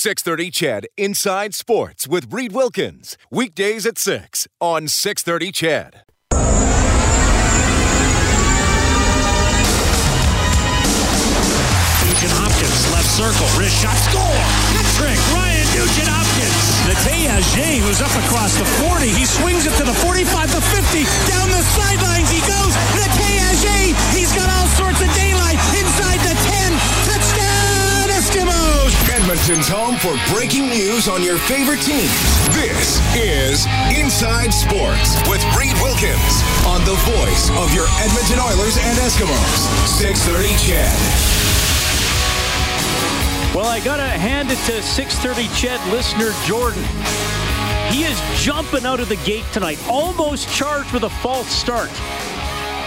630 CHED Inside Sports with Reed Wilkins. Weekdays at 6 on 630 CHED. Nugent Hopkins, left circle, wrist shot, score! Hat trick, Ryan Nugent Hopkins. Natei Auger, who's up across the 40, he swings it to the 45, the 50, down the sidelines he goes. Natei Auger, he's got all sorts of daylight inside the 10. Touchdown, Eskimos! Edmonton's home for breaking news on your favorite teams. This is Inside Sports with Reed Wilkins on the voice of your Edmonton Oilers and Eskimos. 630 CHED. Well, I gotta hand it to 630 CHED listener Jordan. He is jumping out of the gate tonight, almost charged with a false start.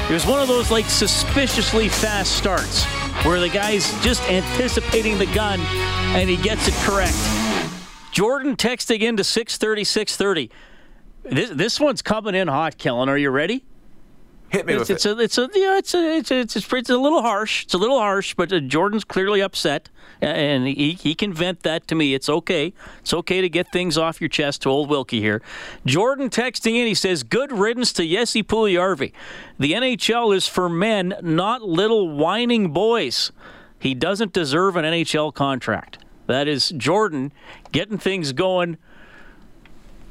It was one of those like suspiciously fast starts where the guy's just anticipating the gun and he gets it correct. Jordan texting in to 630. This one's coming in hot, Kellen. Are you ready? Hit me with it. It's a little harsh. It's a little harsh, but Jordan's clearly upset, and he can vent that to me. It's okay. It's okay to get things off your chest to old Wilkie here. Jordan texting in, he says, "Good riddance to Jesse Puljujarvi. The NHL is for men, not little whining boys. He doesn't deserve an NHL contract." That is Jordan getting things going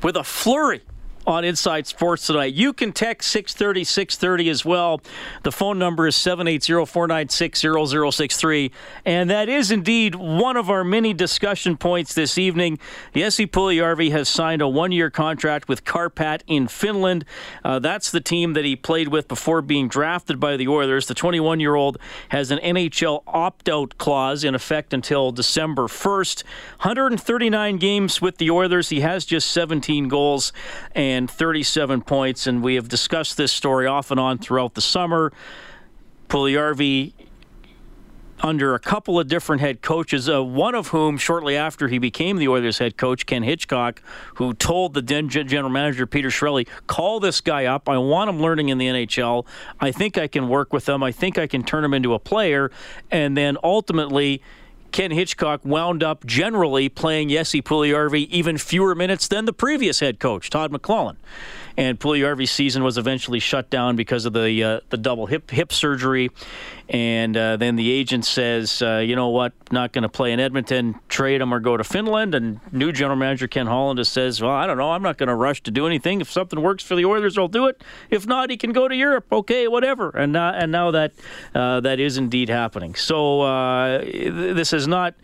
with a flurry on Inside Sports tonight. You can text 630 as well. The phone number is 780-496-0063. And that is indeed one of our many discussion points this evening. Jesse Puljujarvi has signed a one-year contract with Karpat in Finland. That's the team that he played with before being drafted by the Oilers. The 21-year-old has an NHL opt-out clause in effect until December 1st. 139 games with the Oilers. He has just 17 goals and 37 points, and we have discussed this story off and on throughout the summer. Puljujarvi, under a couple of different head coaches, one of whom, shortly after he became the Oilers head coach, Ken Hitchcock, who told the then general manager, Peter Chiarelli, "Call this guy up. I want him learning in the NHL. I think I can work with him. I think I can turn him into a player." And then ultimately, Ken Hitchcock wound up generally playing Jesse Puljujarvi even fewer minutes than the previous head coach, Todd McLellan. And Puljujarvi's season was eventually shut down because of the double hip surgery. And then the agent says, you know what, not going to play in Edmonton, trade him or go to Finland. And new general manager Ken Holland just says, well, I don't know, I'm not going to rush to do anything. If something works for the Oilers, I'll do it. If not, he can go to Europe. Okay, whatever. And now that is indeed happening. So this has not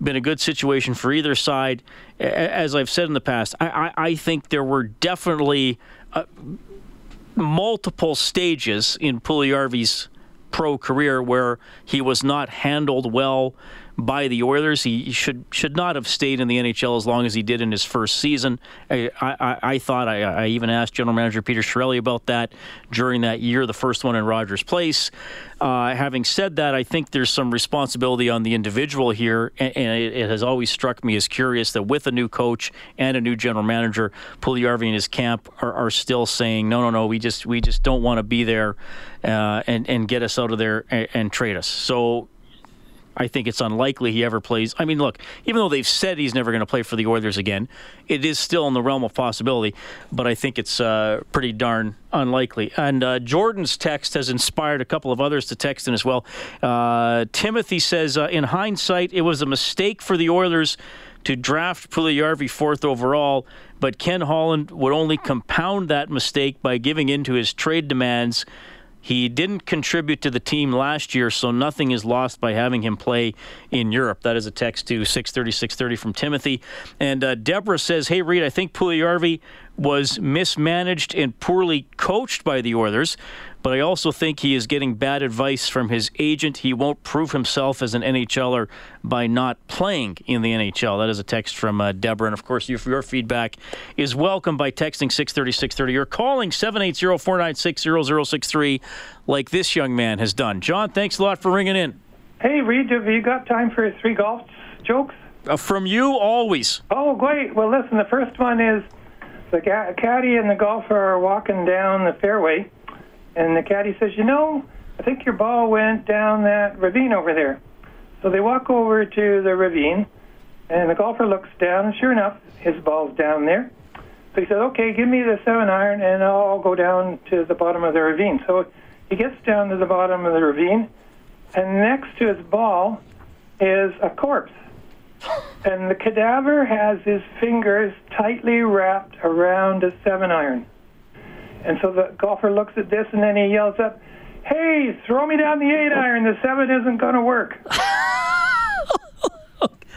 been a good situation for either side. As I've said in the past, I think there were definitely multiple stages in Puljujarvi's pro career where he was not handled well by the Oilers. He should not have stayed in the NHL as long as he did in his first season. I thought I even asked general manager Peter Chiarelli about that during that year, the first one in Rogers Place. Having said that, I think there's some responsibility on the individual here, and it has always struck me as curious that with a new coach and a new general manager, Puljujarvi and his camp are still saying, no, we just don't want to be there, and get us out of there and trade us. So I think it's unlikely he ever plays. I mean, look, even though they've said he's never going to play for the Oilers again, it is still in the realm of possibility, but I think it's pretty darn unlikely. And Jordan's text has inspired a couple of others to text in as well. Timothy says, in hindsight, it was a mistake for the Oilers to draft Puljujarvi 4th overall, but Ken Holland would only compound that mistake by giving in to his trade demands. He didn't contribute to the team last year, so nothing is lost by having him play in Europe. That is a text to 630 from Timothy. And Deborah says, hey, Reed, I think Puljujarvi was mismanaged and poorly coached by the Oilers, but I also think he is getting bad advice from his agent. He won't prove himself as an NHLer by not playing in the NHL. That is a text from Deborah. And, of course, your feedback is welcome by texting 630-630 or calling 780-496-0063 like this young man has done. John, thanks a lot for ringing in. Hey, Reed, have you got time for three golf jokes? From you, always. Oh, great. Well, listen, the first one is the caddy and the golfer are walking down the fairway. And the caddy says, you know, I think your ball went down that ravine over there. So they walk over to the ravine, And the golfer looks down, and sure enough, his ball's down there. So he said, okay, give me the 7-iron, and I'll go down to the bottom of the ravine. So he gets down to the bottom of the ravine, and next to his ball is a corpse. And the cadaver has his fingers tightly wrapped around a 7-iron. And so the golfer looks at this, and then he yells up, hey, throw me down the 8-iron. The 7 isn't going to work.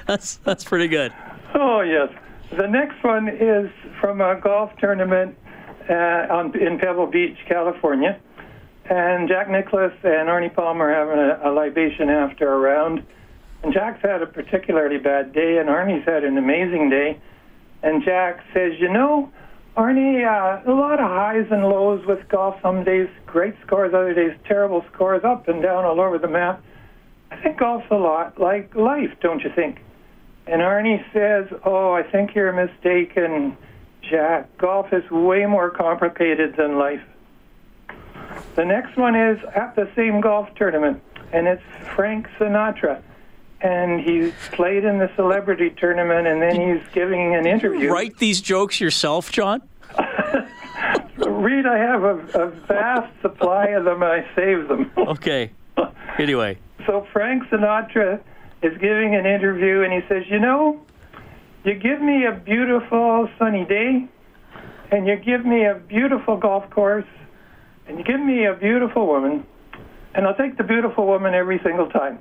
That's pretty good. Oh, yes. The next one is from a golf tournament in Pebble Beach, California. And Jack Nicklaus and Arnie Palmer are having a libation after a round. And Jack's had a particularly bad day, and Arnie's had an amazing day. And Jack says, you know, Arnie, a lot of highs and lows with golf. Some days great scores, other days terrible scores, up and down all over the map. I think golf's a lot like life, don't you think? And Arnie says, oh, I think you're mistaken, Jack. Golf is way more complicated than life. The next one is at the same golf tournament, and it's Frank Sinatra. And he's played in the celebrity tournament, and then he's giving an interview. You write these jokes yourself, John? Reed, I have a vast supply of them. I save them. Okay. Anyway. So Frank Sinatra is giving an interview, and he says, you know, you give me a beautiful sunny day, and you give me a beautiful golf course, and you give me a beautiful woman, and I'll take the beautiful woman every single time.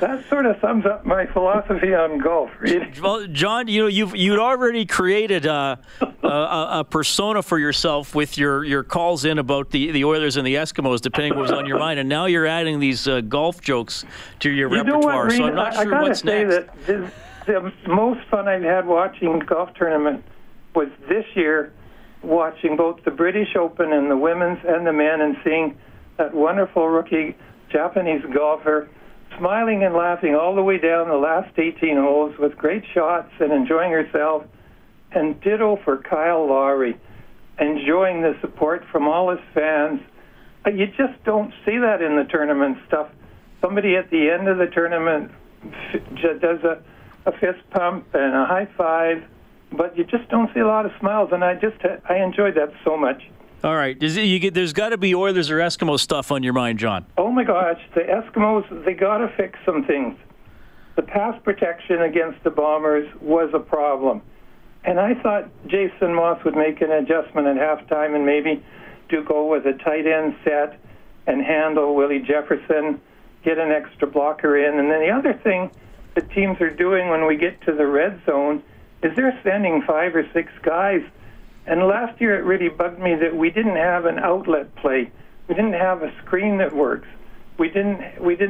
That sort of sums up my philosophy on golf, Reed. Well, John, you know, you'd already created a persona for yourself with your calls in about the Oilers and the Eskimos, depending what was on your mind, and now you're adding these golf jokes to your repertoire. Know what, Reed, so I'm not sure what's next. I gotta say that the most fun I've had watching golf tournament was this year, watching both the British Open and the women's and the men, and seeing that wonderful rookie Japanese golfer smiling and laughing all the way down the last 18 holes with great shots and enjoying herself. And ditto for Kyle Lowry, enjoying the support from all his fans. You just don't see that in the tournament stuff. Somebody at the end of the tournament does a fist pump and a high five, but you just don't see a lot of smiles, and I enjoyed that so much. All right. There's got to be Oilers or Eskimo stuff on your mind, John. Oh, my gosh. The Eskimos, they got to fix some things. The pass protection against the Bombers was a problem. And I thought Jason Maas would make an adjustment at halftime and maybe do go with a tight end set and handle Willie Jefferson, get an extra blocker in. And then the other thing that teams are doing when we get to the red zone is they're sending 5 or 6 guys. And last year it really bugged me that we didn't have an outlet play. We didn't have a screen that works. We didn't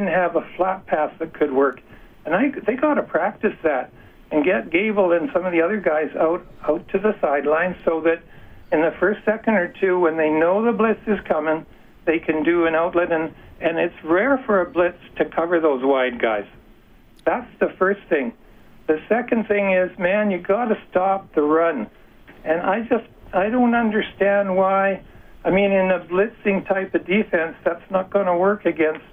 have a flat pass that could work. And they got to practice that and get Gable and some of the other guys out to the sidelines so that in the first second or two, when they know the blitz is coming, they can do an outlet. And it's rare for a blitz to cover those wide guys. That's the first thing. The second thing is, man, you got to stop the run. And I don't understand why. I mean, in a blitzing type of defense, that's not going to work against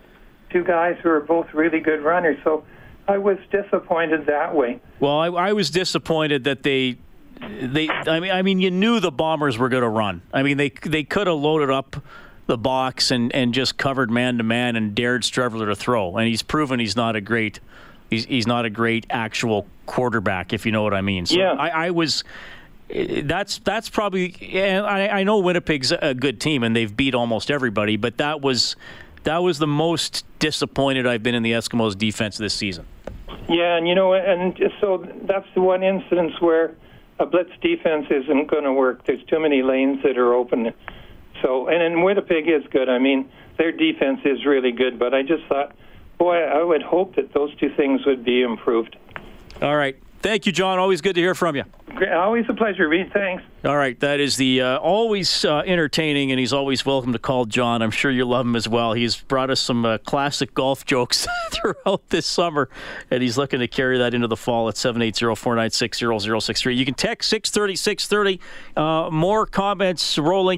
two guys who are both really good runners. So I was disappointed that way. Well, I was disappointed that they. I mean, you knew the Bombers were going to run. I mean, they could have loaded up the box and just covered man to man and dared Strevler to throw. And he's proven he's not a great. He's not a great actual quarterback, if you know what I mean. So yeah. I was. That's probably. And I know Winnipeg's a good team and they've beat almost everybody, but that was the most disappointed I've been in the Eskimos' defense this season. Yeah, and you know, and so that's the one instance where a blitz defense isn't going to work. There's too many lanes that are open. So, and Winnipeg is good. I mean, their defense is really good. But I just thought, boy, I would hope that those two things would be improved. All right. Thank you, John. Always good to hear from you. Always a pleasure, Reed. Thanks. All right. That is the always entertaining, and he's always welcome to call John. I'm sure you love him as well. He's brought us some classic golf jokes throughout this summer, and he's looking to carry that into the fall at 780-496-0063. You can text 630-630. More comments rolling.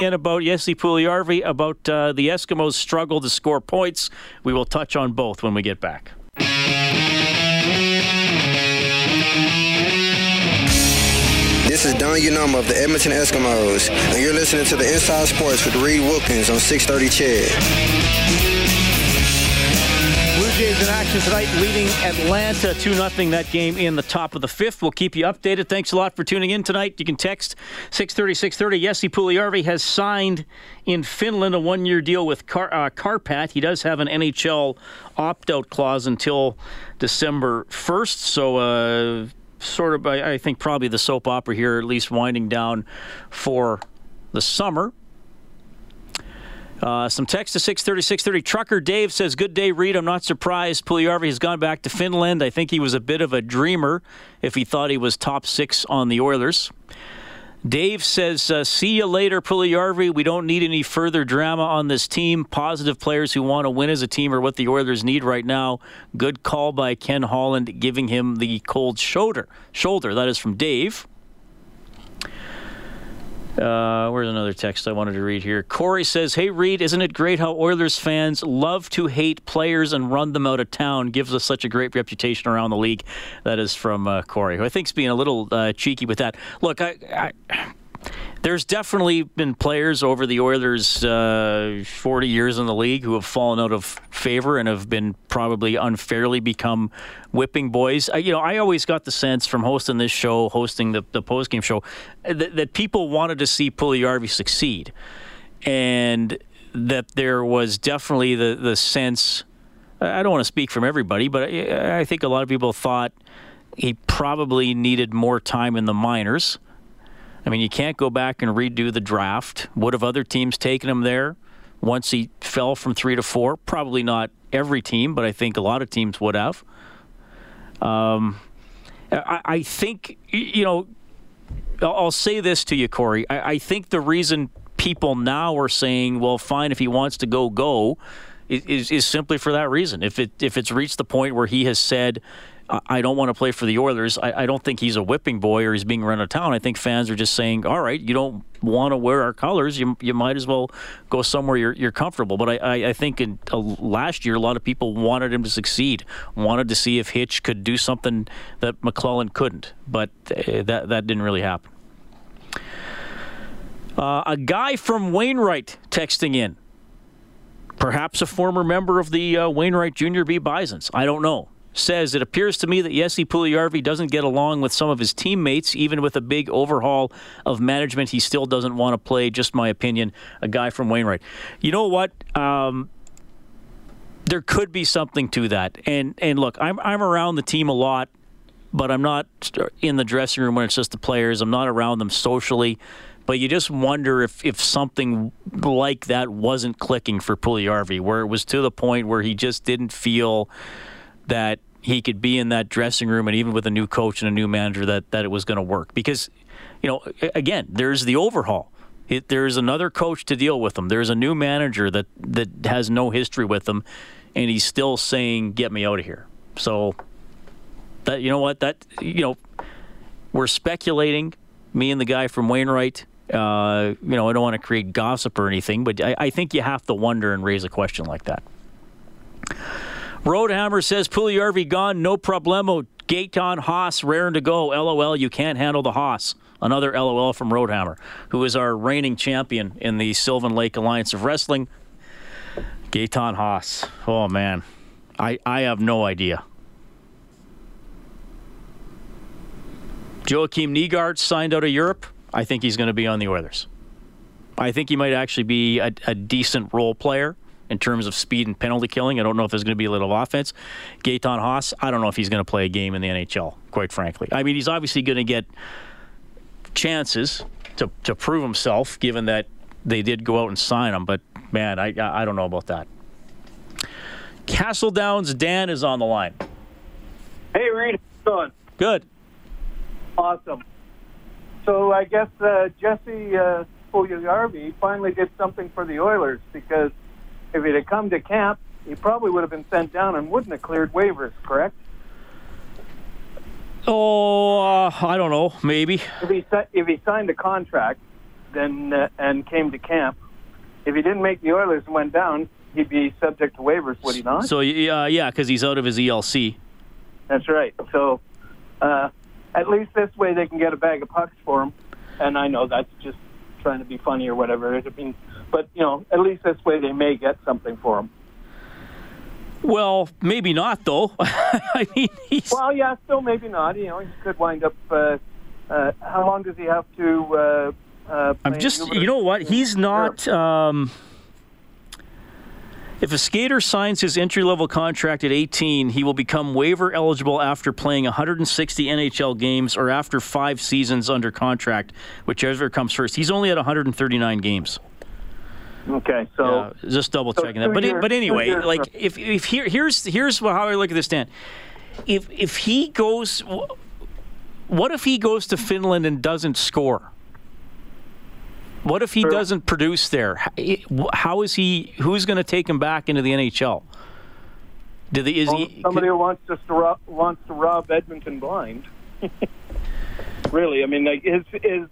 And about Jesse Puljujarvi, about the Eskimos' struggle to score points. We will touch on both when we get back. This is Don Unoma of the Edmonton Eskimos, and you're listening to the Inside Sports with Reed Wilkins on 630 CHED. Blue Jays in action tonight, leading Atlanta 2-0. That game in the top of the fifth. We'll keep you updated. Thanks a lot for tuning in tonight. You can text 630-630. Jesse Puljujarvi has signed in Finland a one-year deal with Karpat. He does have an NHL opt-out clause until December 1st. So sort of, I think, probably the soap opera here, at least winding down for the summer. Some text to 630. Trucker Dave says, good day, Reed. I'm not surprised Puljujarvi has gone back to Finland. I think he was a bit of a dreamer if he thought he was top six on the Oilers. Dave says, see you later, Puljujarvi. We don't need any further drama on this team. Positive players who want to win as a team are what the Oilers need right now. Good call by Ken Holland, giving him the cold shoulder. That is from Dave. Where's another text I wanted to read here? Corey says, hey, Reed, isn't it great how Oilers fans love to hate players and run them out of town? Gives us such a great reputation around the league. That is from Corey, who I think's being a little cheeky with that. Look, there's definitely been players over the Oilers' 40 years in the league who have fallen out of favor and have been probably unfairly become whipping boys. I always got the sense from hosting this show, hosting the postgame show, that people wanted to see Puljujarvi succeed, and that there was definitely the sense, I don't want to speak from everybody, but I think a lot of people thought he probably needed more time in the minors. I mean, you can't go back and redo the draft. Would have other teams taken him there once he fell from 3 to 4? Probably not every team, but I think a lot of teams would have. I think, I'll say this to you, Corey. I think the reason people now are saying, well, fine, if he wants to go, is simply for that reason. If it's reached the point where he has said, I don't want to play for the Oilers. I don't think he's a whipping boy or he's being run out of town. I think fans are just saying, all right, you don't want to wear our colors. You might as well go somewhere you're comfortable. But I think in last year, a lot of people wanted him to succeed, wanted to see if Hitch could do something that McLellan couldn't. But that didn't really happen. A guy from Wainwright texting in. Perhaps a former member of the Wainwright Junior B Bisons. I don't know. Says, it appears to me that Jesse Puljujarvi doesn't get along with some of his teammates. Even with a big overhaul of management, he still doesn't want to play. Just my opinion. A guy from Wainwright. You know what? There could be something to that. And look, I'm around the team a lot, but I'm not in the dressing room when it's just the players. I'm not around them socially. But you just wonder if something like that wasn't clicking for Puljujarvi, where it was to the point where he just didn't feel that he could be in that dressing room, and even with a new coach and a new manager, that it was going to work. Because, again, there's the overhaul. There's another coach to deal with him. There's a new manager that has no history with him, and he's still saying, get me out of here. So, that we're speculating, me and the guy from Wainwright. I don't want to create gossip or anything, but I think you have to wonder and raise a question like that. Roadhammer says, Puljujarvi gone, no problemo. Gaetan Haas, raring to go. LOL, you can't handle the Haas. Another LOL from Roadhammer, who is our reigning champion in the Sylvan Lake Alliance of Wrestling. Gaetan Haas. Oh, man. I have no idea. Joakim Nygård signed out of Europe. I think he's going to be on the Oilers. I think he might actually be a decent role player. In terms of speed and penalty killing, I don't know if there's going to be a little offense. Gaetan Haas, I don't know if he's going to play a game in the NHL, quite frankly. I mean, he's obviously going to get chances to prove himself, given that they did go out and sign him, but, man, I don't know about that. Castle Downs' Dan is on the line. Hey, Reed. How's it going? Good. Awesome. So I guess Jesse Puljujarvi finally did something for the Oilers, because if he'd have come to camp, he probably would have been sent down and wouldn't have cleared waivers, correct? Oh, I don't know. Maybe. If he signed a contract then and came to camp, if he didn't make the Oilers and went down, he'd be subject to waivers, would he not? So, yeah, because he's out of his ELC. That's right. So, at least this way they can get a bag of pucks for him. And I know that's just trying to be funny or whatever. I mean, but, you know, at least this way they may get something for him. Well, maybe not, though. I mean, well, yeah, still maybe not. You know, he could wind up... how long does he have to... I'm just... You know what? He's not... if a skater signs his entry-level contract at 18, he will become waiver-eligible after playing 160 NHL games or after 5 seasons under contract, whichever comes first. He's only at 139 games. Okay, so... just double-checking that. But anyway, like, if here's how I look at this, Dan. If he goes... What if he goes to Finland and doesn't score? What if he doesn't produce there? How is he? Who's going to take him back into the NHL? Somebody who wants to rob Edmonton blind. Really, I mean, like his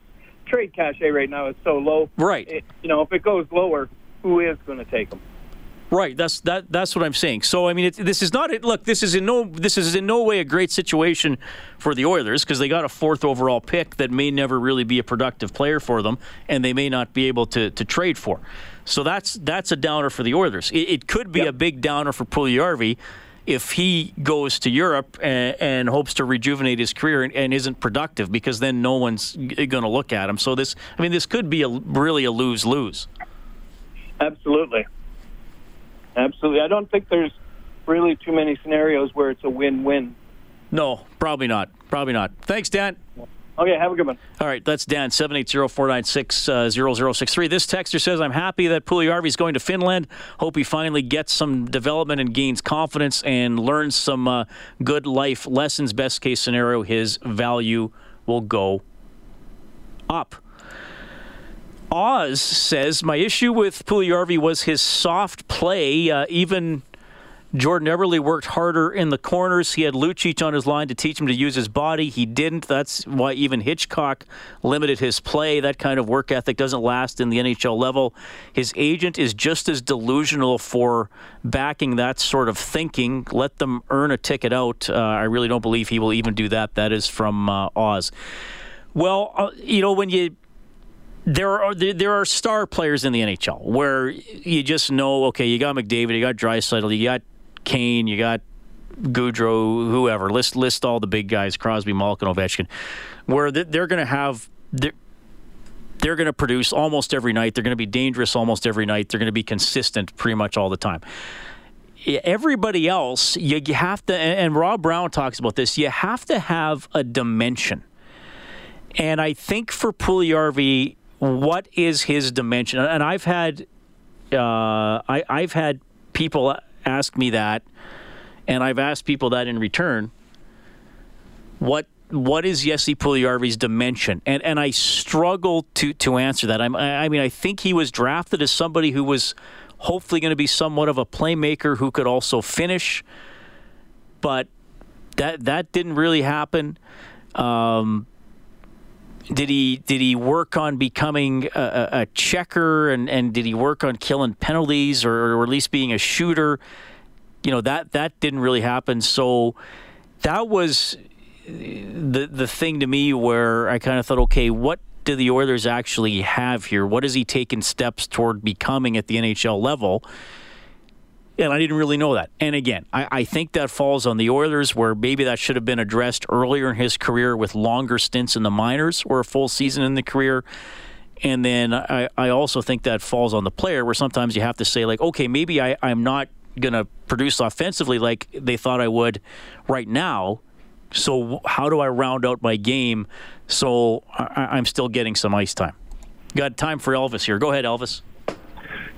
trade cachet right now is so low. Right. If it goes lower, who is going to take him? Right. That's what I'm saying. So I mean, this is in no way a great situation for the Oilers, because they got a 4th overall pick that may never really be a productive player for them, and they may not be able to trade for. So that's a downer for the Oilers. It could be a big downer for Puljujarvi if he goes to Europe and hopes to rejuvenate his career and isn't productive, because then no one's going to look at him. So this could be really a lose-lose. Absolutely. Absolutely. I don't think there's really too many scenarios where it's a win-win. No, probably not. Probably not. Thanks, Dan. Okay, have a good one. All right, that's Dan, 780-496-0063. This texter says, I'm happy that Puljujarvi is going to Finland. Hope he finally gets some development and gains confidence and learns some good life lessons. Best case scenario, his value will go up. Oz says, my issue with Puljujarvi was his soft play. Even Jordan Eberle worked harder in the corners. He had Lucic on his line to teach him to use his body. He didn't. That's why even Hitchcock limited his play. That kind of work ethic doesn't last in the NHL level. His agent is just as delusional for backing that sort of thinking. Let them earn a ticket out. I really don't believe he will even do that. That is from Oz. Well, there are star players in the NHL where you just know, okay, you got McDavid, you got Draisaitl, you got Kane, you got Gaudreau, whoever. List all the big guys, Crosby, Malkin, Ovechkin, where they're going to have... They're going to produce almost every night. They're going to be dangerous almost every night. They're going to be consistent pretty much all the time. Everybody else, you have to... And Rob Brown talks about this. You have to have a dimension. And I think for Puljujarvi... What is his dimension? And I've had I've had people ask me that, and I've asked people that in return. What is Jesse Puljujarvi's dimension? And I struggle to answer that. I mean, I think he was drafted as somebody who was hopefully going to be somewhat of a playmaker who could also finish, but that didn't really happen. Did he work on becoming a checker, and did he work on killing penalties or at least being a shooter? That didn't really happen. So that was the thing to me where I kind of thought, okay, what do the Oilers actually have here? What has he taken steps toward becoming at the NHL level? And I didn't really know that. And again, I think that falls on the Oilers, where maybe that should have been addressed earlier in his career with longer stints in the minors or a full season in the career. And then I also think that falls on the player, where sometimes you have to say, like, okay, maybe I'm not going to produce offensively like they thought I would right now. So how do I round out my game so I'm still getting some ice time? Got time for Elvis here. Go ahead, Elvis.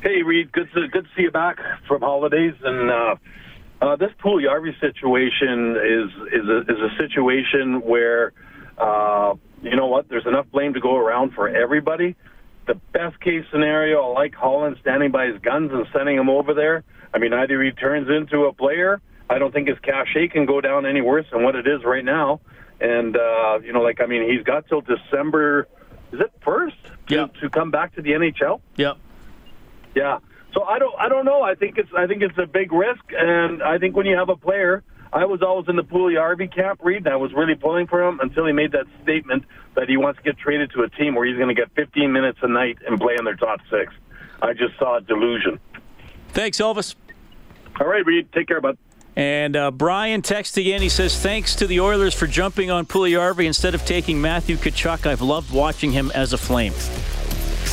Hey, Reed. Good to see you back from holidays. And this Puljujarvi situation is a situation where, you know what, there's enough blame to go around for everybody. The best-case scenario, like Holland standing by his guns and sending him over there, I mean, either he turns into a player. I don't think his cachet can go down any worse than what it is right now. And, you know, like, I mean, he's got till December, is it 1st? Yeah. To come back to the NHL? Yeah. Yeah. So I don't know. I think it's a big risk. And I think when you have a player, I was always in the Puljujarvi camp, Reed, and I was really pulling for him until he made that statement that he wants to get traded to a team where he's going to get 15 minutes a night and play in their top six. I just saw a delusion. Thanks, Elvis. All right, Reed. Take care, bud. And Brian texts again. He says, thanks to the Oilers for jumping on Puljujarvi instead of taking Matthew Tkachuk. I've loved watching him as a Flame.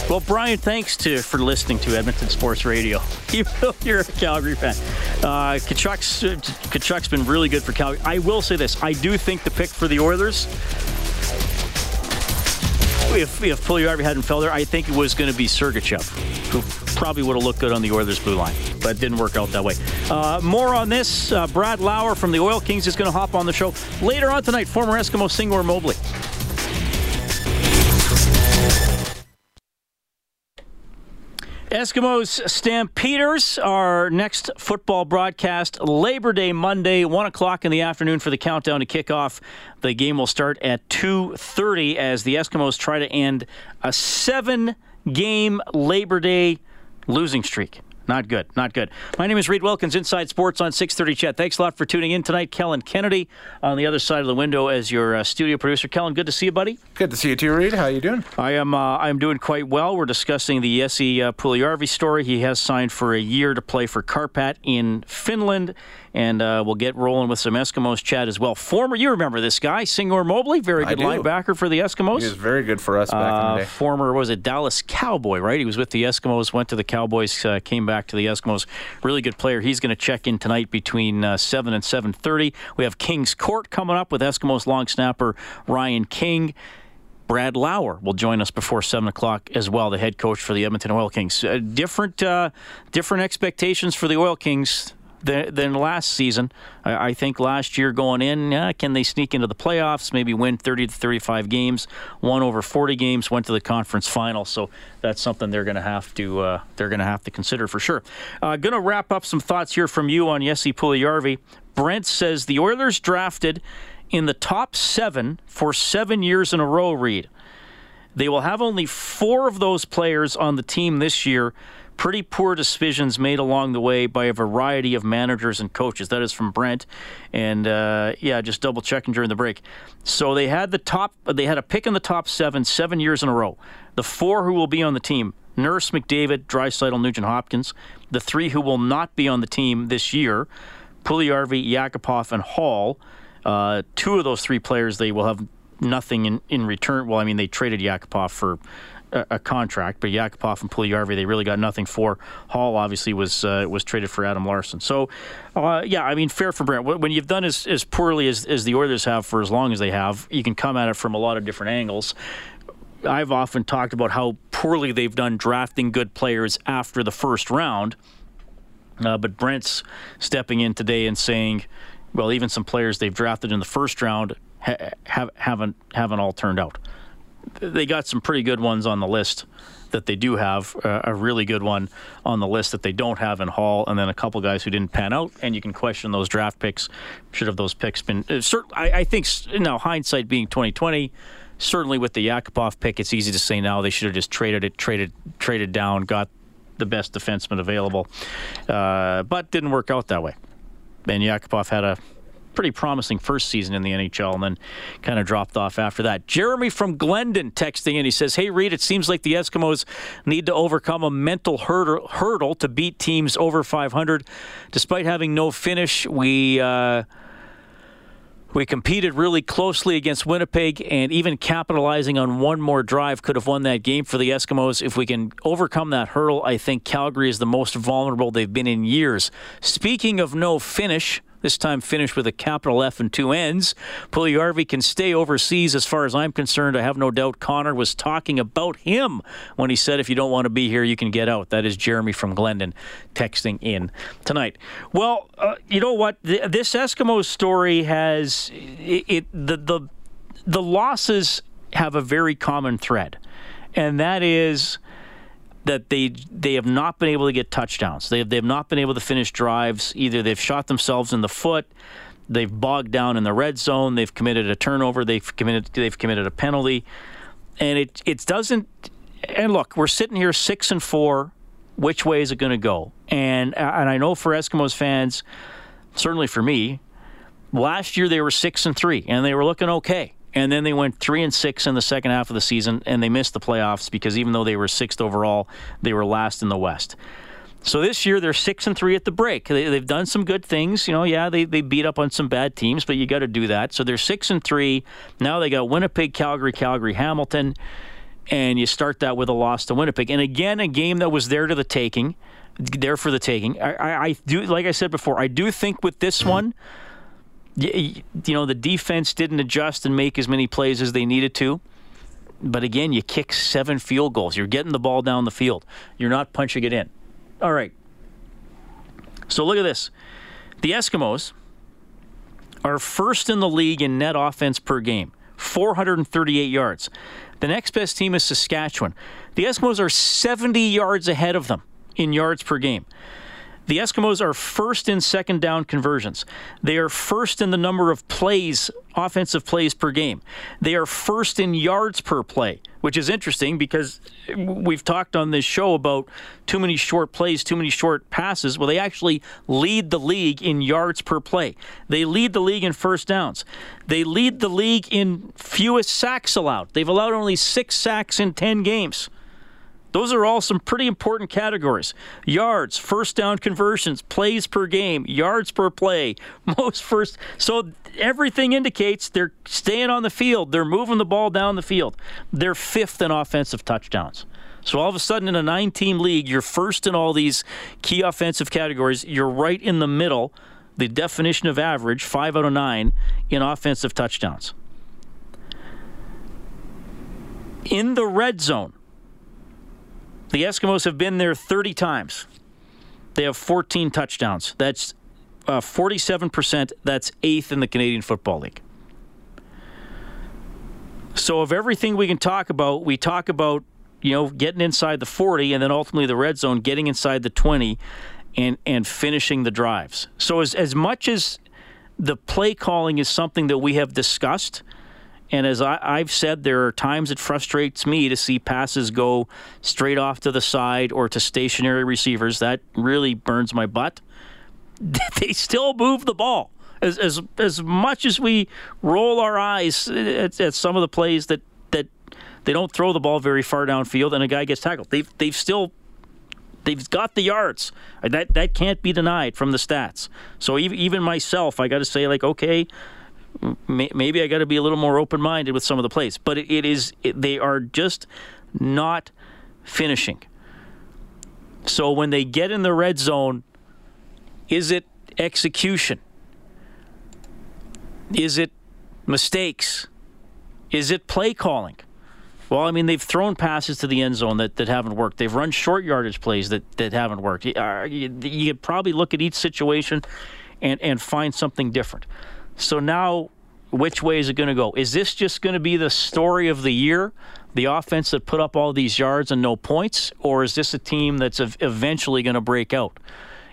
Well, Brian, thanks for listening to Edmonton Sports Radio. Even though you're a Calgary fan. Tkachuk's been really good for Calgary. I will say this. I do think the pick for the Oilers, if Puljujarvi hadn't fell there, I think it was going to be Sergachev, who probably would have looked good on the Oilers' blue line. But it didn't work out that way. More on this. Brad Lauer from the Oil Kings is going to hop on the show later on tonight. Former Eskimo Singor Mobley. Eskimos Stampeders, our next football broadcast, Labor Day Monday, 1 o'clock in the afternoon for the countdown to kickoff. The game will start at 2:30 as the Eskimos try to end a 7-game Labor Day losing streak. Not good, not good. My name is Reed Wilkins, Inside Sports on 6:30 Chet. Thanks a lot for tuning in tonight. Kellen Kennedy on the other side of the window as your studio producer. Kellen, good to see you, buddy. Good to see you too, Reed. How you doing? I'm doing quite well. We're discussing the Jesse Puljujarvi story. He has signed for a year to play for Karpat in Finland, and we'll get rolling with some Eskimos chat as well. Former, you remember this guy, Singor Mobley, very good linebacker for the Eskimos. He was very good for us back in the day. Former, was it Dallas Cowboy, right? He was with the Eskimos, went to the Cowboys, came back to the Eskimos. Really good player. He's going to check in tonight between 7 and 7:30. We have King's Court coming up with Eskimos long snapper Ryan King. Brad Lauer will join us before 7 o'clock as well, the head coach for the Edmonton Oil Kings. Different expectations for the Oil Kings than last season. I think last year going in, can they sneak into the playoffs, maybe win 30 to 35 games, won over 40 games, went to the conference final. So that's something they're going to have to consider for sure. Going to wrap up some thoughts here from you on Jesse Puljujarvi. Brent says the Oilers drafted in the top 7 for 7 years in a row, Reed. They will have only 4 of those players on the team this year. Pretty poor decisions made along the way by a variety of managers and coaches. That is from Brent. And, just double-checking during the break. So they had a pick in the top 7 years in a row. The 4 who will be on the team, Nurse, McDavid, Draisaitl, Nugent Hopkins. The 3 who will not be on the team this year, Puljujarvi, Yakupov, and Hall. 2 of those 3 players, they will have nothing in return. Well, I mean, they traded Yakupov for a contract, but Yakupov and Puljujarvi, they really got nothing for. Hall obviously was traded for Adam Larson. So, fair for Brent. When you've done as poorly as the Oilers have for as long as they have, you can come at it from a lot of different angles. I've often talked about how poorly they've done drafting good players after the first round, but Brent's stepping in today and saying, well, even some players they've drafted in the first round haven't all turned out. They got some pretty good ones on the list that they do have, a really good one on the list that they don't have in Hall, and then a couple guys who didn't pan out, and you can question those draft picks. Should have those picks been... I think, now hindsight being 2020, certainly with the Yakupov pick, it's easy to say now they should have just traded down, got the best defenseman available, but didn't work out that way. And Yakupov had a pretty promising first season in the NHL and then kind of dropped off after that. Jeremy from Glendon texting in. He says, hey, Reed, it seems like the Eskimos need to overcome a mental hurdle to beat teams over 500. Despite having no finish, we competed really closely against Winnipeg, and even capitalizing on one more drive could have won that game for the Eskimos. If we can overcome that hurdle, I think Calgary is the most vulnerable they've been in years. Speaking of no finish, this time finished with a capital F and two N's. Puljujarvi can stay overseas as far as I'm concerned. I have no doubt Connor was talking about him when he said, if you don't want to be here, you can get out. That is Jeremy from Glendon texting in tonight. Well, you know what? This Eskimos story has... The losses have a very common thread, and that is that they have not been able to get touchdowns. They have not been able to finish drives. Either they've shot themselves in the foot, they've bogged down in the red zone, they've committed a turnover, they've committed a penalty, and it doesn't. And look, we're sitting here 6-4. Which way is it going to go? And I know for Eskimos fans, certainly for me, last year they were 6-3, and they were looking okay. And then they went 3-6 in the second half of the season, and they missed the playoffs because even though they were 6th overall, they were last in the West. So this year they're 6-3 at the break. They've done some good things. You know, yeah, they beat up on some bad teams, but you got to do that. So they're 6-3. Now they got Winnipeg, Calgary, Hamilton, and you start that with a loss to Winnipeg. And again, a game that was there for the taking. I do, like I said before, I do think with this one, you know, the defense didn't adjust and make as many plays as they needed to. But again, you kick 7 field goals. You're getting the ball down the field. You're not punching it in. All right. So look at this. The Eskimos are first in the league in net offense per game, 438 yards. The next best team is Saskatchewan. The Eskimos are 70 yards ahead of them in yards per game. The Eskimos are first in second down conversions. They are first in the number of plays, offensive plays per game. They are first in yards per play, which is interesting because we've talked on this show about too many short plays, too many short passes. Well, they actually lead the league in yards per play. They lead the league in first downs. They lead the league in fewest sacks allowed. They've allowed only 6 sacks in 10 games. Those are all some pretty important categories. Yards, first down conversions, plays per game, yards per play, most first. So everything indicates they're staying on the field. They're moving the ball down the field. They're 5th in offensive touchdowns. So all of a sudden in a 9-team league, you're first in all these key offensive categories. You're right in the middle, the definition of average, 5 out of 9 in offensive touchdowns. In the red zone, the Eskimos have been there 30 times. They have 14 touchdowns. That's 47%. That's 8th in the Canadian Football League. So of everything we can talk about, we talk about, you know, getting inside the 40 and then ultimately the red zone, getting inside the 20 and finishing the drives. So as much as the play calling is something that we have discussed, and as I've said, there are times it frustrates me to see passes go straight off to the side or to stationary receivers. That really burns my butt. They still move the ball. As much as we roll our eyes at some of the plays that they don't throw the ball very far downfield and a guy gets tackled, they've got the yards. That can't be denied from the stats. So even myself, I got to say, like, okay, maybe I got to be a little more open-minded with some of the plays, but they are just not finishing. So when they get in the red zone, is it execution? Is it mistakes? Is it play calling? Well, I mean, they've thrown passes to the end zone that haven't worked. They've run short yardage plays that haven't worked. You could probably look at each situation and find something different. So now, which way is it going to go? Is this just going to be the story of the year, the offense that put up all these yards and no points, or is this a team that's eventually going to break out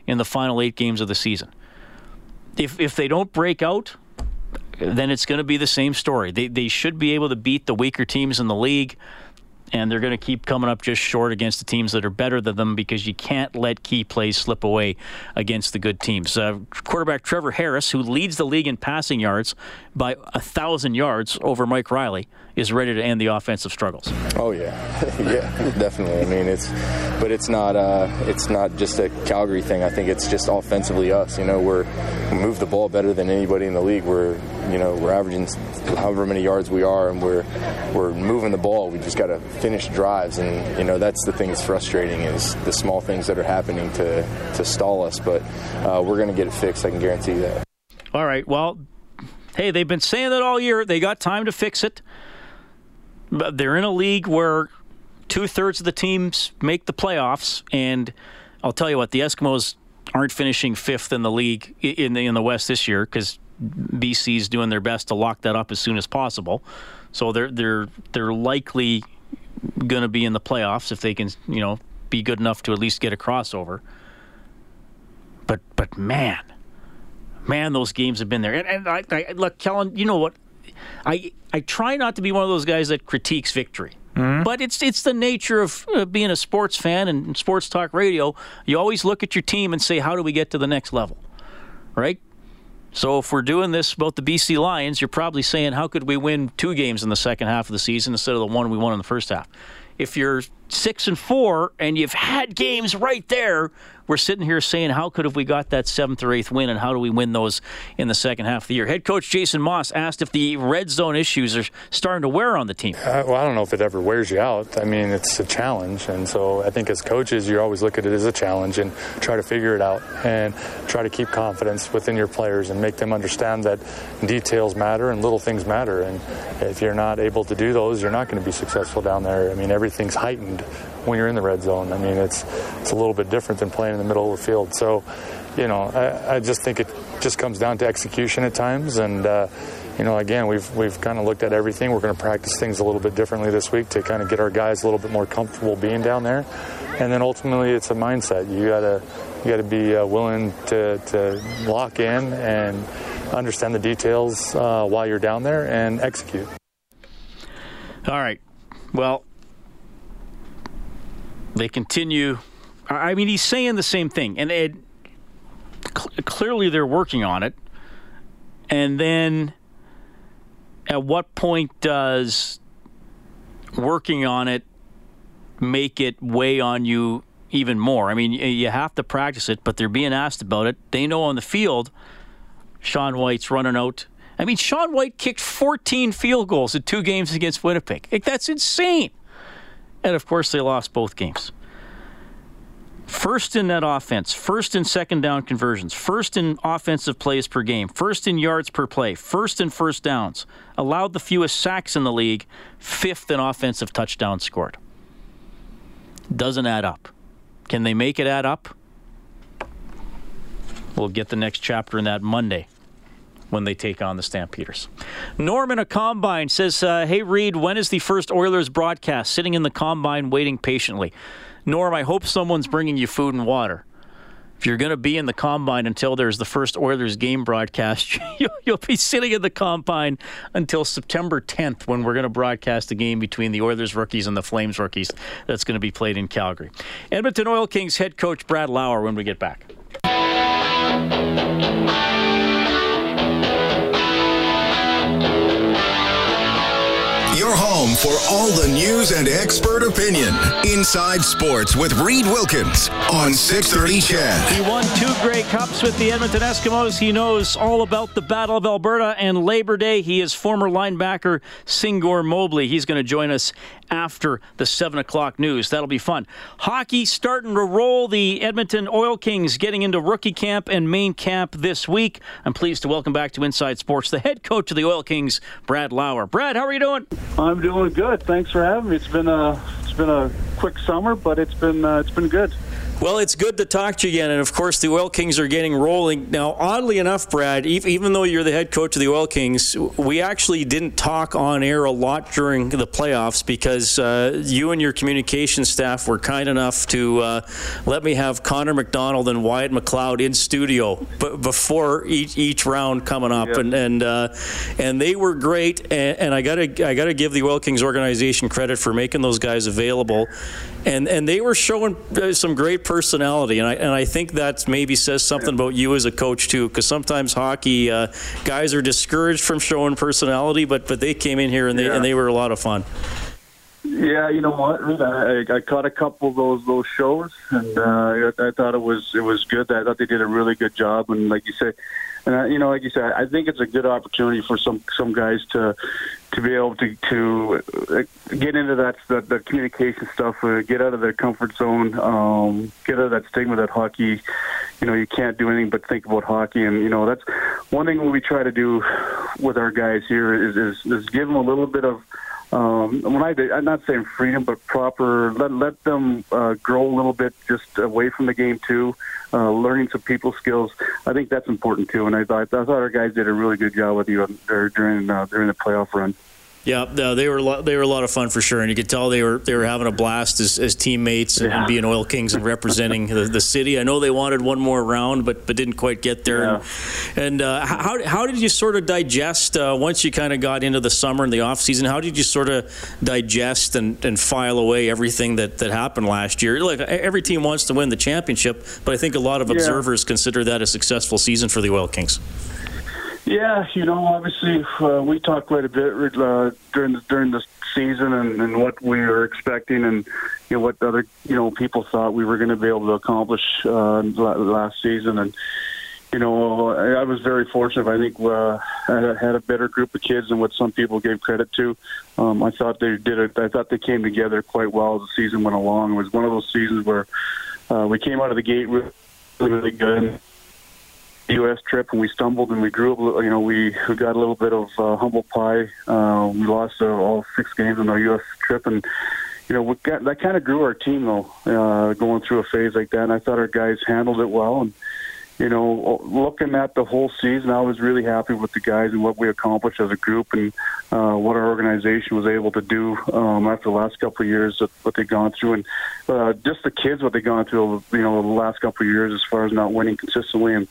in the final 8 games of the season? If they don't break out, then it's going to be the same story. They should be able to beat the weaker teams in the league, and they're going to keep coming up just short against the teams that are better than them because you can't let key plays slip away against the good teams. Quarterback Trevor Harris, who leads the league in passing yards by 1,000 yards over Mike Riley, is ready to end the offensive struggles. Oh, yeah. Yeah, definitely. I mean, it's not just a Calgary thing. I think it's just offensively us. You know, we move the ball better than anybody in the league. We're averaging however many yards we are, and we're moving the ball. We just got to finish drives, and you know that's the thing that's frustrating is the small things that are happening to stall us, but we're going to get it fixed. I can guarantee that. All right, well, hey, they've been saying that all year. They got time to fix it. But they're in a league where two-thirds of the teams make the playoffs, and I'll tell you what, the Eskimos aren't finishing fifth in the league in the West this year because BC's doing their best to lock that up as soon as possible. So they're likely going to be in the playoffs if they can, you know, be good enough to at least get a crossover. But man, those games have been there. And I look, Kellen, you know what? I try not to be one of those guys that critiques victory. Mm-hmm. But it's the nature of being a sports fan and sports talk radio. You always look at your team and say, how do we get to the next level, right? So if we're doing this about the BC Lions, you're probably saying, how could we win two games in the second half of the season instead of the one we won in the first half? If you're 6-4 and you've had games right there, we're sitting here saying, how could have we got that 7th or 8th win, and how do we win those in the second half of the year? Head coach Jason Maas asked if the red zone issues are starting to wear on the team. Well, I don't know if it ever wears you out. I mean, it's a challenge. And so I think as coaches, you always look at it as a challenge and try to figure it out and try to keep confidence within your players and make them understand that details matter and little things matter. And if you're not able to do those, you're not going to be successful down there. I mean, everything's heightened when you're in the red zone. I mean, it's a little bit different than playing in the middle of the field. So, you know, I just think it just comes down to execution at times. And, you know, again, we've kind of looked at everything. We're going to practice things a little bit differently this week to kind of get our guys a little bit more comfortable being down there. And then ultimately, it's a mindset. You gotta be willing to lock in and understand the details while you're down there and execute. All right. Well, they continue. I mean, he's saying the same thing, and clearly they're working on it. And then at what point does working on it make it weigh on you even more? I mean, you have to practice it, but they're being asked about it. They know on the field, Shaun White's running out. I mean, Shaun White kicked 14 field goals in 2 games against Winnipeg. Like, that's insane. And, of course, they lost both games. First in net offense, first in second down conversions, first in offensive plays per game, first in yards per play, first in first downs, allowed the fewest sacks in the league, 5th in offensive touchdowns scored. Doesn't add up. Can they make it add up? We'll get the next chapter in that Monday when they take on the Stampeders. Norman, a Combine, says, hey, Reed, when is the first Oilers broadcast? Sitting in the Combine waiting patiently. Norm, I hope someone's bringing you food and water. If you're going to be in the Combine until there's the first Oilers game broadcast, you'll be sitting in the Combine until September 10th when we're going to broadcast a game between the Oilers rookies and the Flames rookies that's going to be played in Calgary. Edmonton Oil Kings head coach Brad Lauer when we get back. Your home for all the news and expert opinion. Inside Sports with Reed Wilkins on 630 CHED. He won 2 Grey Cups with the Edmonton Eskimos. He knows all about the Battle of Alberta and Labor Day. He is former linebacker Singor Mobley. He's going to join us after the 7 o'clock news. That'll be fun. Hockey starting to roll. The Edmonton Oil Kings getting into rookie camp and main camp this week. I'm pleased to welcome back to Inside Sports the head coach of the Oil Kings, Brad Lauer. Brad, how are you doing? I'm doing good. Thanks for having me. It's been a quick summer, but it's been good. Well, it's good to talk to you again, and of course the Oil Kings are getting rolling. Now, oddly enough, Brad, even though you're the head coach of the Oil Kings, we actually didn't talk on air a lot during the playoffs because you and your communication staff were kind enough to let me have Connor McDonald and Wyatt McLeod in studio before each round coming up, yeah. And they were great, and I gotta give the Oil Kings organization credit for making those guys available, and they were showing some great personality, and I think that maybe says something about you as a coach too, because sometimes hockey guys are discouraged from showing personality, but they came in here and they were a lot of fun. Yeah, you know what, I caught a couple of those shows, and I thought it was good. I thought they did a really good job, and like you said. And like you said, I think it's a good opportunity for some guys to be able to get into that communication stuff, get out of their comfort zone, get out of that stigma that hockey you know, you can't do anything but think about hockey. And, you know, that's one thing we try to do with our guys here is give them a little bit of, I'm not saying freedom, but proper, let them grow a little bit just away from the game too, learning some people skills. I think that's important too. And I thought our guys did a really good job with you during the playoff run. Yeah, they were a lot of fun for sure, and you could tell they were having a blast as teammates and being Oil Kings and representing the city. I know they wanted one more round, but didn't quite get there. Yeah. And how did you sort of digest once you kind of got into the summer and the off season? How did you sort of digest and file away everything that happened last year? Like, every team wants to win the championship, but I think a lot of observers consider that a successful season for the Oil Kings. Yeah, you know, obviously we talked quite a bit during the season and what we were expecting and, you know, what other, you know, people thought we were going to be able to accomplish last season. And, you know, I was very fortunate. I think I had a better group of kids than what some people gave credit to. I thought they did it. I thought they came together quite well as the season went along. It was one of those seasons where we came out of the gate really, really good. U.S. trip, and we stumbled and we grew up, you know, we got a little bit of humble pie. We lost all 6 games on our U.S. trip, and, you know, that kind of grew our team, though, going through a phase like that, and I thought our guys handled it well, and, you know, looking at the whole season, I was really happy with the guys and what we accomplished as a group and what our organization was able to do after the last couple of years, what they've gone through, and just the kids, what they've gone through, you know, the last couple of years as far as not winning consistently and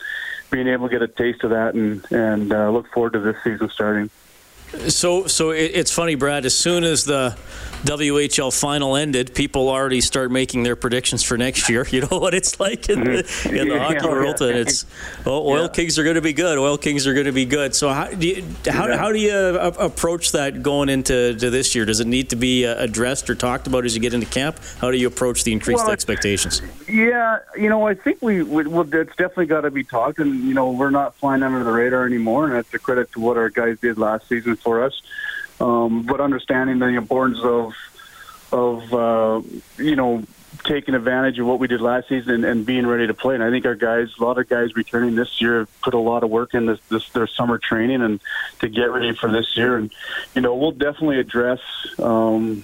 being able to get a taste of that and look forward to this season starting. So it's funny, Brad, as soon as the WHL final ended, people already start making their predictions for next year. You know what it's like in the hockey world, and it's, Oil Kings are going to be good. Oil Kings are going to be good. So how do you approach that going into this year? Does it need to be addressed or talked about as you get into camp? How do you approach the increased expectations? Yeah, you know, I think it's definitely got to be talked, and, you know, we're not flying under the radar anymore, and that's a credit to what our guys did last season for us, but understanding the importance of you know, taking advantage of what we did last season and being ready to play. And I think a lot of guys returning this year put a lot of work in their summer training and to get ready for this year. And, you know, we'll definitely address you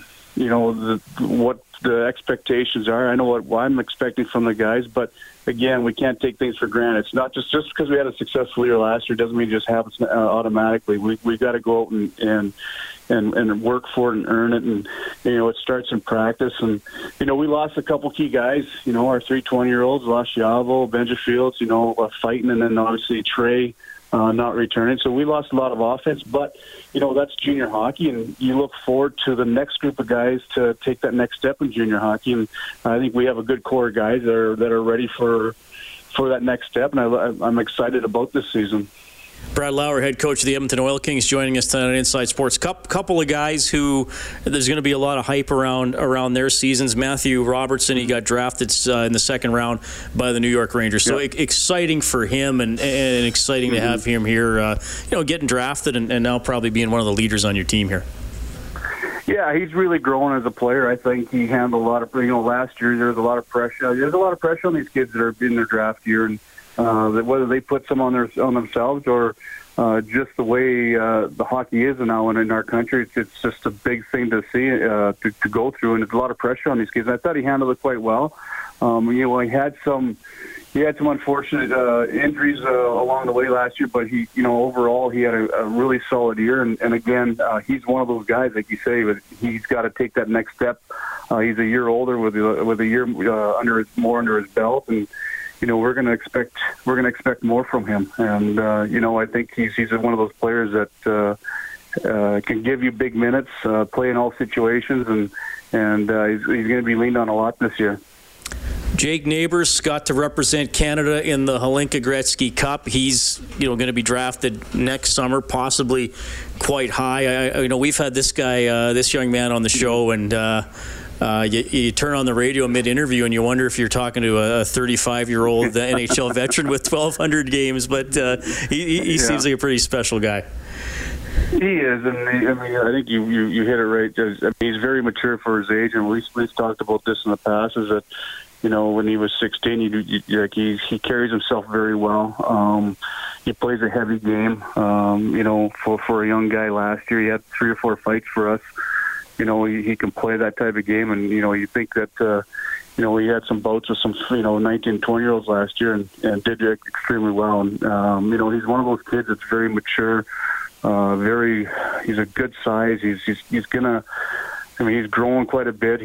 know, what the expectations are. I know what I'm expecting from the guys, but again, we can't take things for granted. It's not just because we had a successful year last year doesn't mean it just happens automatically. We got to go out and work for it and earn it, and, you know, it starts in practice. And, you know, we lost a couple key guys. You know, our 3 20-year-olds lost Yavo, Benja Fields, you know, fighting, and then obviously Trey not returning. So we lost a lot of offense, but, you know, that's junior hockey, and you look forward to the next group of guys to take that next step in junior hockey. And I think we have a good core of guys that are ready for that next step, and I'm excited about this season. Brad Lauer, head coach of the Edmonton Oil Kings, joining us tonight on Inside Sports. Couple of guys who there's going to be a lot of hype around their seasons. Matthew Robertson, he got drafted in the second round by the New York Rangers. So exciting for him and exciting to have him here, you know, getting drafted and now probably being one of the leaders on your team here. Yeah, he's really grown as a player. I think he handled a lot of, you know, last year there was a lot of pressure. There's a lot of pressure on these kids that are in their draft year, and whether they put some on themselves or just the way the hockey is now and in our country, it's just a big thing to see to go through, and it's a lot of pressure on these kids. I thought he handled it quite well. You know, he had some unfortunate injuries along the way last year, but he, you know, overall he had a really solid year. And again, he's one of those guys, like you say, but he's got to take that next step. He's a year older with a year under his belt, and, you know, we're going to expect more from him, and you know, I think he's one of those players that can give you big minutes, play in all situations, and he's going to be leaned on a lot this year. Jake Neighbors got to represent Canada in the Holinka Gretzky Cup. He's, you know, going to be drafted next summer, possibly quite high. You know, we've had this guy, this young man, on the show, and. You turn on the radio mid-interview and you wonder if you're talking to a 35-year-old NHL veteran with 1,200 games, but he seems like a pretty special guy. He is, and I think you hit it right. I mean, he's very mature for his age, and we've talked about this in the past, is that, you know, when he was 16, he carries himself very well. He plays a heavy game. You know, for a young guy last year, he had 3 or 4 fights for us. You know, he can play that type of game, and, you know, you think that, you know, we had some bouts with some, you know, 19, 20-year-olds last year and did extremely well. And, you know, he's one of those kids that's very mature, he's a good size. He's going to, I mean, he's growing quite a bit.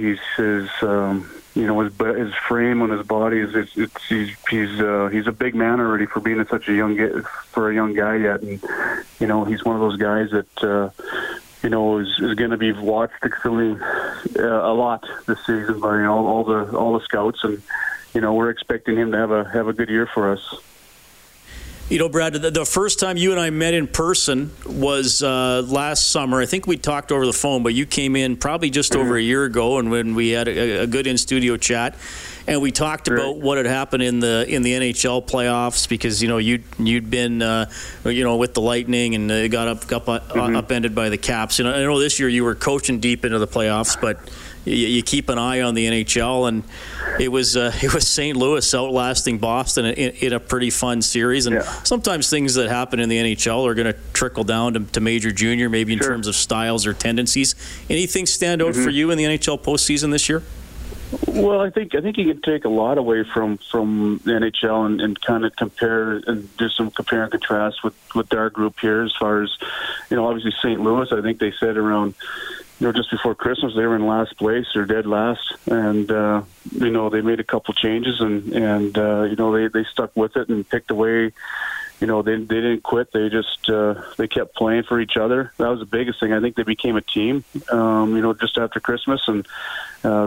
You know, his frame on his body he's a big man already for being for a young guy yet. And, you know, he's one of those guys that, you know, is going to be watched extremely a lot this season by all the scouts, and you know, we're expecting him to have a good year for us. You know, Brad, the first time you and I met in person was last summer. I think we talked over the phone, but you came in probably just over a year ago, and when we had a good in-studio chat, and we talked about what had happened in the NHL playoffs, because, you know, you'd been, you know, with the Lightning and upended by the Caps. And I know this year you were coaching deep into the playoffs, but you keep an eye on the NHL, and it was St. Louis outlasting Boston in a pretty fun series. And sometimes things that happen in the NHL are going to trickle down to major junior, maybe in terms of styles or tendencies. Anything stand out for you in the NHL postseason this year? Well, I think you can take a lot away from the NHL and kind of compare and do some compare and contrast with our group here, as far as, you know, obviously St. Louis. I think they said around, you know, just before Christmas, they were in last place or dead last, and you know, they made a couple changes and you know, they stuck with it and picked away. You know, they didn't quit. They just they kept playing for each other. That was the biggest thing. I think they became a team. You know, just after Christmas, and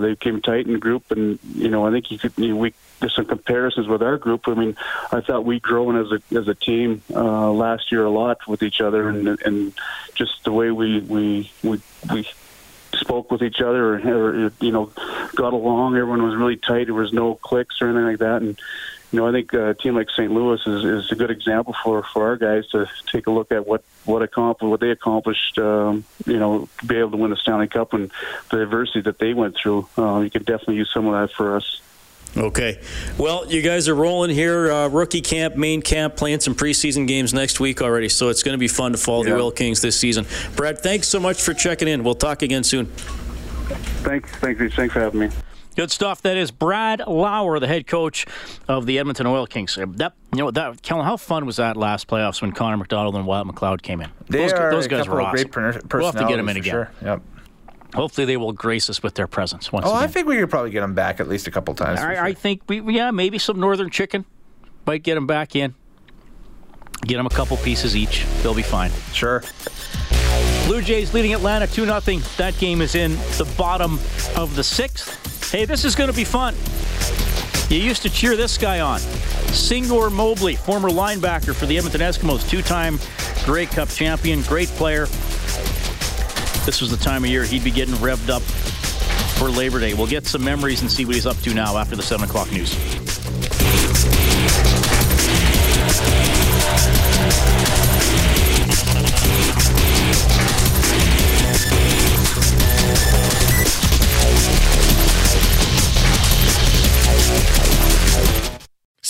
they came tight in the group. And you know, I think we there's some comparisons with our group. I mean, I thought we grown as a team last year a lot with each other, and just the way we spoke with each other, or you know, got along. Everyone was really tight. There was no cliques or anything like that. And you know, I think a team like St. Louis is a good example for our guys to take a look at what they accomplished, you know, be able to win the Stanley Cup and the adversity that they went through. You could definitely use some of that for us. Okay. Well, you guys are rolling here. Rookie camp, main camp, playing some preseason games next week already, so it's going to be fun to follow the Oil Kings this season. Brad, thanks so much for checking in. We'll talk again soon. Thanks for having me. Good stuff. That is Brad Lauer, the head coach of the Edmonton Oil Kings. Kellen, how fun was that last playoffs when Connor McDonald and Wyatt McLeod came in? Those guys were awesome. Great personalities. We'll have to get them in again. Sure. Yep. Hopefully they will grace us with their presence once again. I think we could probably get them back at least a couple times. I think, maybe some northern chicken might get them back in. Get them a couple pieces each. They'll be fine. Sure. Blue Jays leading Atlanta 2-0. That game is in the bottom of the 6th. Hey, this is going to be fun. You used to cheer this guy on. Singor Mobley, former linebacker for the Edmonton Eskimos, 2-time Grey Cup champion, great player. This was the time of year he'd be getting revved up for Labor Day. We'll get some memories and see what he's up to now after the 7 o'clock news.